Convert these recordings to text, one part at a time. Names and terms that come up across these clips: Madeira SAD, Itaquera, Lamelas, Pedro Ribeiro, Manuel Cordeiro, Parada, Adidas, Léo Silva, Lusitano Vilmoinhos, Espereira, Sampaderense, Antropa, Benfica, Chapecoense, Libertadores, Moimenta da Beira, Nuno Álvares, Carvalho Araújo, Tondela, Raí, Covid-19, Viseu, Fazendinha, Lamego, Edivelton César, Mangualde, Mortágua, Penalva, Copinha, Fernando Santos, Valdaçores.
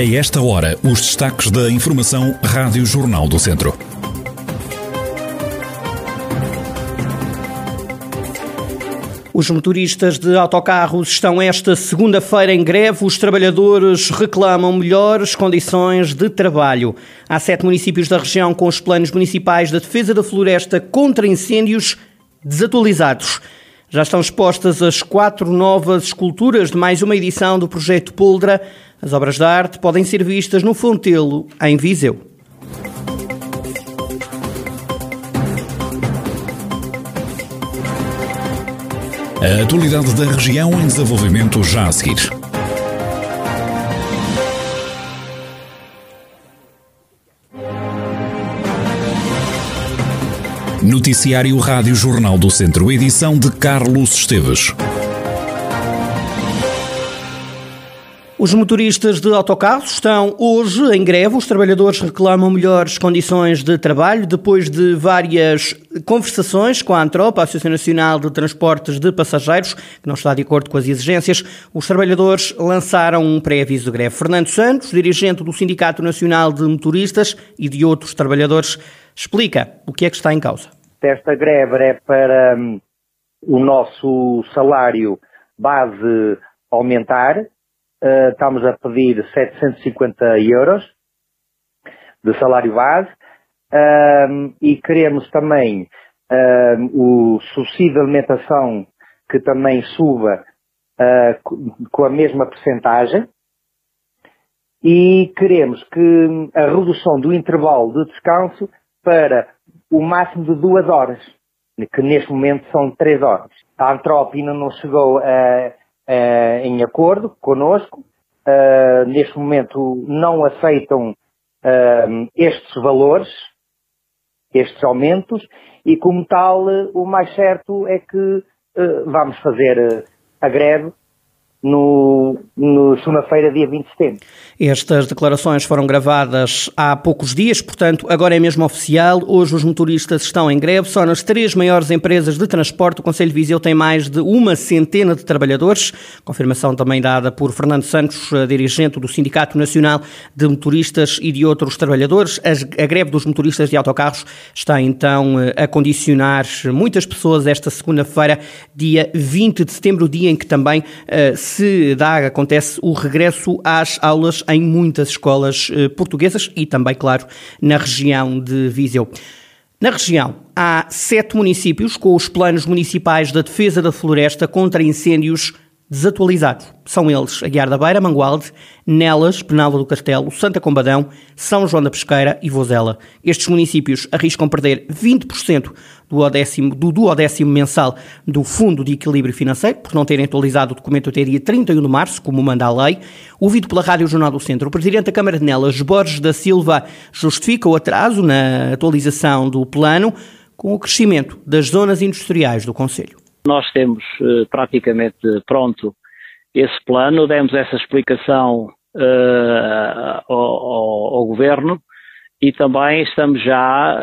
A esta hora, os destaques da informação Rádio Jornal do Centro. Os motoristas de autocarros estão esta segunda-feira em greve. Os trabalhadores reclamam melhores condições de trabalho. Há 7 municípios da região com os planos municipais da defesa da floresta contra incêndios desatualizados. Já estão expostas as 4 novas esculturas de mais uma edição do projeto Poldra. As obras de arte podem ser vistas no Fontelo, em Viseu. A atualidade da região em desenvolvimento já a seguir. Noticiário Rádio Jornal do Centro, edição de Carlos Esteves. Os motoristas de autocarros estão hoje em greve. Os trabalhadores reclamam melhores condições de trabalho. Depois de várias conversações com a Antropa, a Associação Nacional de Transportes de Passageiros, que não está de acordo com as exigências, os trabalhadores lançaram um pré-aviso de greve. Fernando Santos, dirigente do Sindicato Nacional de Motoristas e de outros trabalhadores, explica o que é que está em causa. Esta greve é para o nosso salário base aumentar. Estamos a pedir 750 euros de salário base e queremos também o subsídio de alimentação que também suba com a mesma percentagem e queremos que a redução do intervalo de descanso para o máximo de 2 horas, que neste momento são 3 horas. A Antropa ainda não chegou a em acordo connosco. Neste momento não aceitam estes valores, estes aumentos, e como tal o mais certo é que vamos fazer a greve no segunda-feira, dia 20 de setembro. Estas declarações foram gravadas há poucos dias, portanto agora é mesmo oficial. Hoje os motoristas estão em greve. Só nas 3 maiores empresas de transporte o Conselho de Viseu tem mais de 100 de trabalhadores. Confirmação também dada por Fernando Santos, dirigente do Sindicato Nacional de Motoristas e de outros trabalhadores. A greve dos motoristas de autocarros está então a condicionar muitas pessoas esta segunda-feira, dia 20 de setembro, dia em que também acontece o regresso às aulas em muitas escolas portuguesas e também, claro, na região de Viseu. Na região há 7 municípios com os planos municipais da defesa da floresta contra incêndios desatualizados. São eles Aguiar da Beira, Mangualde, Nelas, Penalva do Castelo, Santa Combadão, São João da Pesqueira e Vozela. Estes municípios arriscam perder 20% do duodécimo mensal do Fundo de Equilíbrio Financeiro, por não terem atualizado o documento até dia 31 de março, como manda a lei. Ouvido pela Rádio Jornal do Centro, o Presidente da Câmara de Nelas, Borges da Silva, justifica o atraso na atualização do plano com o crescimento das zonas industriais do concelho. Nós temos praticamente pronto esse plano, demos essa explicação ao Governo e também estamos já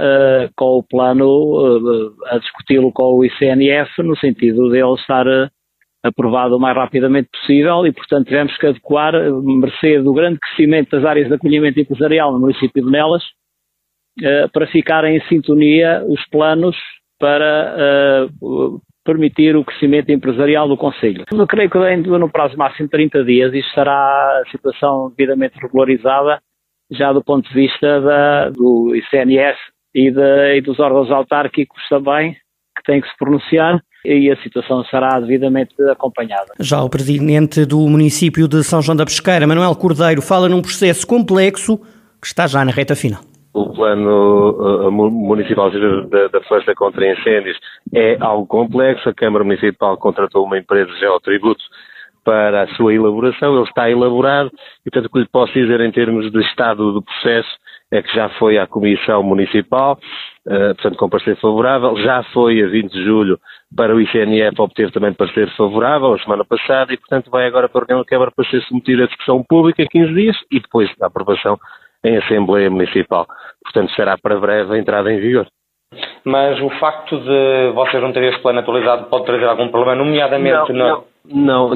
com o plano a discuti-lo com o ICNF, no sentido de ele estar aprovado o mais rapidamente possível e, portanto, tivemos que adequar, mercê do grande crescimento das áreas de acolhimento empresarial no município de Nelas, para ficarem em sintonia os planos para permitir o crescimento empresarial do concelho. Eu creio que no prazo máximo de 30 dias isto será a situação devidamente regularizada, já do ponto de vista do ICNF e dos órgãos autárquicos também, que têm que se pronunciar, e a situação será devidamente acompanhada. Já o presidente do município de São João da Pesqueira, Manuel Cordeiro, fala num processo complexo que está já na reta final. O plano municipal da floresta contra incêndios é algo complexo. A Câmara Municipal contratou uma empresa de geotributo para a sua elaboração. Ele está elaborado e, portanto, o que lhe posso dizer em termos de estado do processo é que já foi à Comissão Municipal, portanto, com parecer favorável. Já foi a 20 de julho para o ICNF obter também parecer favorável, a semana passada, e, portanto, vai agora para a reunião da Câmara para ser submetido à discussão pública em 15 dias e depois a aprovação em Assembleia Municipal. Portanto, será para breve a entrada em vigor. Mas o facto de vocês não terem esse plano atualizado pode trazer algum problema, nomeadamente... Não, não. Não,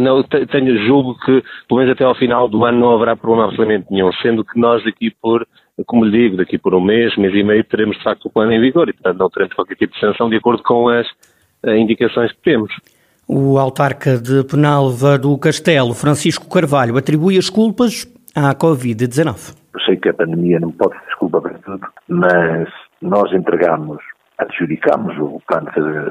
julgo que, pelo menos até ao final do ano, não haverá problema absolutamente nenhum, sendo que nós aqui por, como lhe digo, daqui por um mês e meio, teremos de facto o plano em vigor e, portanto, não teremos qualquer tipo de sanção de acordo com as indicações que temos. O autarca de Penalva do Castelo, Francisco Carvalho, atribui as culpas à Covid-19. Eu sei que a pandemia não pode ser desculpa para tudo, mas nós adjudicámos o plano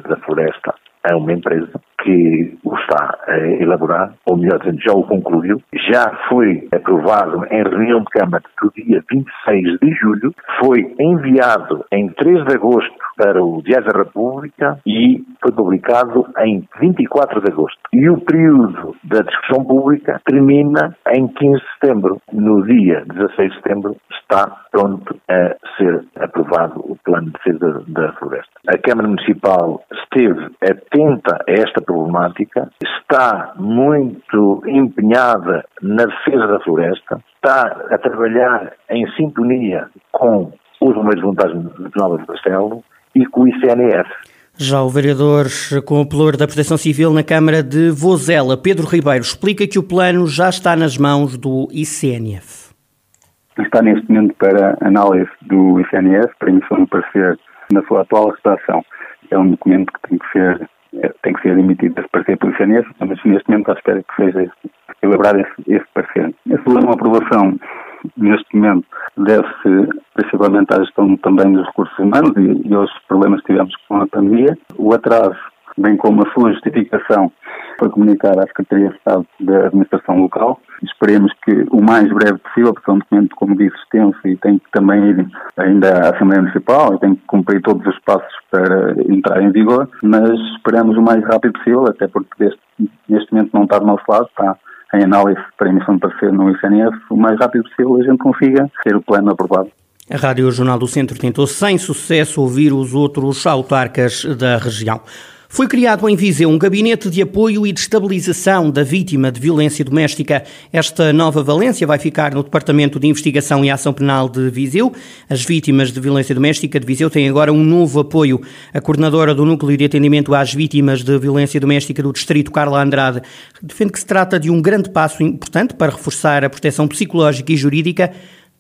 da floresta a uma empresa que o está a elaborar, ou melhor dizendo, já o concluiu, já foi aprovado em reunião de Câmara do dia 26 de julho, foi enviado em 3 de agosto para o Diário da República e foi publicado em 24 de agosto. E o período da discussão pública termina em 15 de setembro. No dia 16 de setembro está pronto a ser aprovado o Plano de Defesa da Floresta. A Câmara Municipal esteve atenta a esta problemática, está muito empenhada na defesa da floresta, está a trabalhar em sintonia com os bombeiros voluntários de Pinhal do Castelo e com o ICNF. Já o vereador com o pelouro da Proteção Civil na Câmara de Vozela, Pedro Ribeiro, explica que o plano já está nas mãos do ICNF. Está neste momento para análise do ICNF, para emissão do parecer na sua atual redação. É um documento que tem que ser emitido esse parecer pelo ICNF, mas neste momento à espera que seja elaborado esse parecer. Essa uma aprovação neste momento deve-se principalmente à gestão também dos recursos humanos e aos problemas que tivemos com a pandemia. O atraso, bem como a sua justificação, foi comunicada à Secretaria de Estado da Administração Local. Esperemos que o mais breve possível, porque é um documento, como disse, extenso e tem que também ir ainda à Assembleia Municipal e tem que cumprir todos os passos para entrar em vigor, mas esperamos o mais rápido possível, até porque neste momento não está do nosso lado, está em análise para emissão de parecer no ICNF, o mais rápido possível a gente consiga ter o plano aprovado. A Rádio Jornal do Centro tentou sem sucesso ouvir os outros autarcas da região. Foi criado em Viseu um gabinete de apoio e de estabilização da vítima de violência doméstica. Esta nova valência vai ficar no Departamento de Investigação e Ação Penal de Viseu. As vítimas de violência doméstica de Viseu têm agora um novo apoio. A coordenadora do Núcleo de Atendimento às Vítimas de Violência Doméstica do Distrito, Carla Andrade, defende que se trata de um grande passo importante para reforçar a proteção psicológica e jurídica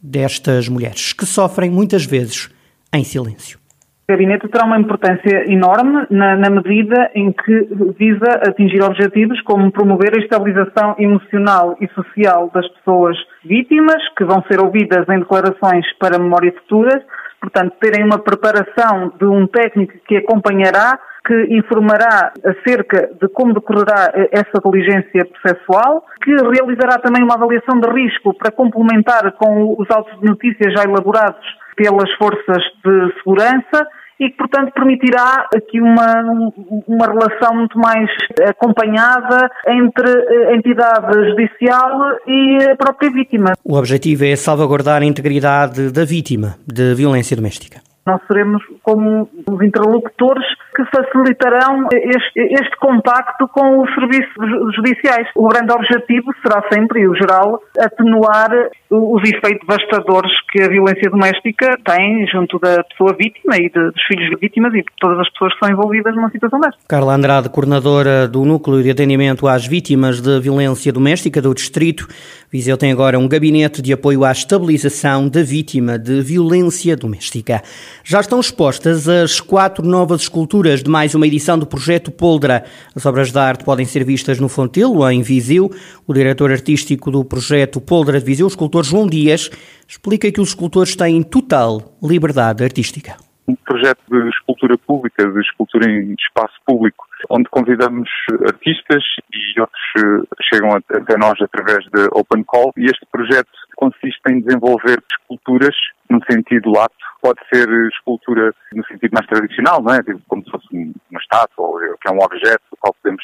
destas mulheres, que sofrem muitas vezes em silêncio. O gabinete terá uma importância enorme na medida em que visa atingir objetivos como promover a estabilização emocional e social das pessoas vítimas, que vão ser ouvidas em declarações para memória futura, portanto, terem uma preparação de um técnico que acompanhará, que informará acerca de como decorrerá essa diligência processual, que realizará também uma avaliação de risco para complementar com os autos de notícias já elaborados pelas forças de segurança e que, portanto, permitirá aqui uma relação muito mais acompanhada entre a entidade judicial e a própria vítima. O objetivo é salvaguardar a integridade da vítima de violência doméstica. Nós seremos como os interlocutores que facilitarão este contacto com os serviços judiciais. O grande objetivo será sempre, e o geral, atenuar os efeitos devastadores que a violência doméstica tem junto da pessoa vítima e dos filhos de vítimas e de todas as pessoas que são envolvidas numa situação desta. Carla Andrade, coordenadora do Núcleo de Atendimento às Vítimas de Violência Doméstica do Distrito. Viseu tem agora um gabinete de apoio à estabilização da vítima de violência doméstica. Já estão expostas as 4 novas esculturas de mais uma edição do projeto Poldra. As obras de arte podem ser vistas no Fontelo, em Viseu. O diretor artístico do projeto Poldra de Viseu, o escultor João Dias, explica que os escultores têm total liberdade artística. Um projeto de escultura pública, de escultura em espaço público, onde convidamos artistas e outros chegam até nós através de Open Call. E este projeto consiste em desenvolver esculturas no sentido lato. Pode ser escultura no sentido mais tradicional, não é? Tipo, como se fosse uma estátua, ou que é um objeto do qual podemos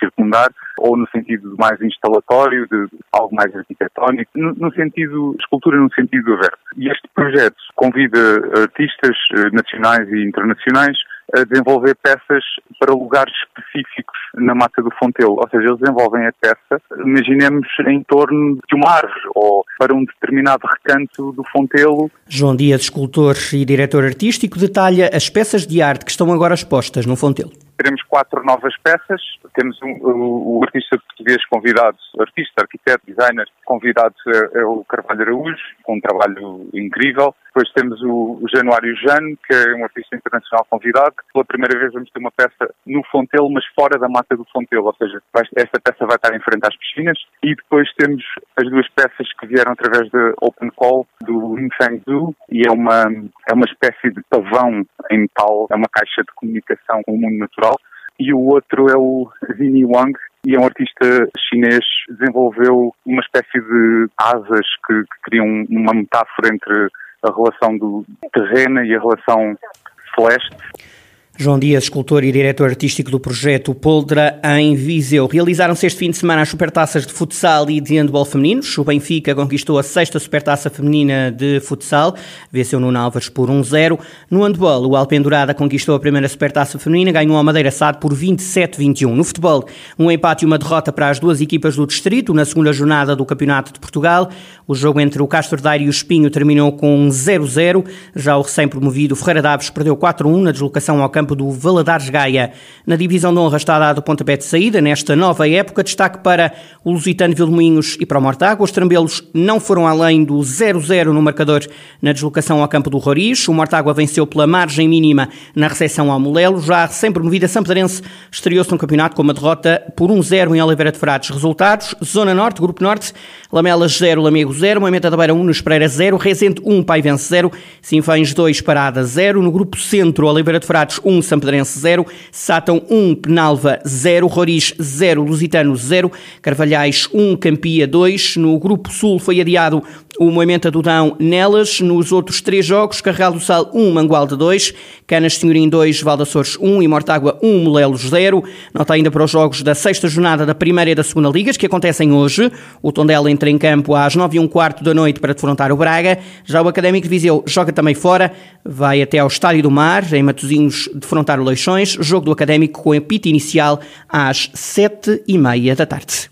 circundar, ou no sentido mais instalatório, de algo mais arquitetónico, no sentido escultura no sentido aberto. E este projeto convida artistas nacionais e internacionais a desenvolver peças para lugares específicos na Mata do Fontelo. Ou seja, eles desenvolvem a peça, imaginemos, em torno de uma árvore ou para um determinado recanto do Fontelo. João Dias, escultor e diretor artístico, detalha as peças de arte que estão agora expostas no Fontelo. teremos 4 novas peças. Temos o artista português convidado, artista, arquiteto, designer, convidado é o Carvalho Araújo, com um trabalho incrível. Depois temos o Januário Jano, que é um artista internacional convidado. Pela primeira vez vamos ter uma peça no Fontelo, mas fora da mata do Fontelo, ou seja, esta peça vai estar em frente às piscinas. E depois temos as duas peças que vieram através da Open Call do Nufang Zhou, e é uma espécie de pavão em metal, é uma caixa de comunicação com o mundo natural. E o outro é o Zini Wang, e é um artista chinês, desenvolveu uma espécie de asas que criam uma metáfora entre a relação do terreno e a relação celeste. João Dias, escultor e diretor artístico do projeto Poldra, em Viseu. Realizaram-se este fim de semana as supertaças de futsal e de handball femininos. O Benfica conquistou a 6ª supertaça feminina de futsal, venceu Nuno Álvares por 1-0. No handball, o Alpendurada conquistou a primeira supertaça feminina, ganhou a Madeira SAD por 27-21. No futebol, um empate e uma derrota para as duas equipas do distrito na segunda jornada do Campeonato de Portugal. O jogo entre o Castro Daire e o Espinho terminou com 0-0. Já o recém-promovido Ferreira d'Aves perdeu 4-1 na deslocação ao campo do Valadares Gaia. Na divisão de honra está dado o pontapé de saída nesta nova época. Destaque para o Lusitano Vilmoinhos e para o Mortágua. Os trambelos não foram além do 0-0 no marcador na deslocação ao campo do Roriz. O Mortágua venceu pela margem mínima na recepção ao Mulelo. Já a recém-promovida Sampaderense estreou-se no campeonato com uma derrota por 1-0 em Oliveira de Frades. Resultados: Zona Norte, Grupo Norte, Lamelas 0, Lamego 0, Moimenta da Beira 1, Espereira 0, Rezende 1, Pai Vence 0, Simfãs 2, Parada 0. No Grupo Centro, Oliveira de Frades 1, Sampaderense 0, Sátão 1, Penalva 0, Roriz 0, Lusitano 0, Carvalhais 1, Campia 2. No Grupo Sul foi adiado o Moimenta do Dão Nelas. Nos outros 3 jogos, Carral do Sal 1, Mangualde 2, Canas Senhorim 2, Valdaçores 1 e Mortágua 1, Molelos 0. Nota ainda para os jogos da 6ª jornada da 1ª e da 2ª Ligas, que acontecem hoje. O Tondela entra em campo às 9h15 da noite para defrontar o Braga. Já o Académico de Viseu joga também fora, vai até ao Estádio do Mar, em Matosinhos, defrontar o Leixões. Jogo do Académico com apito inicial às 7h30 da tarde.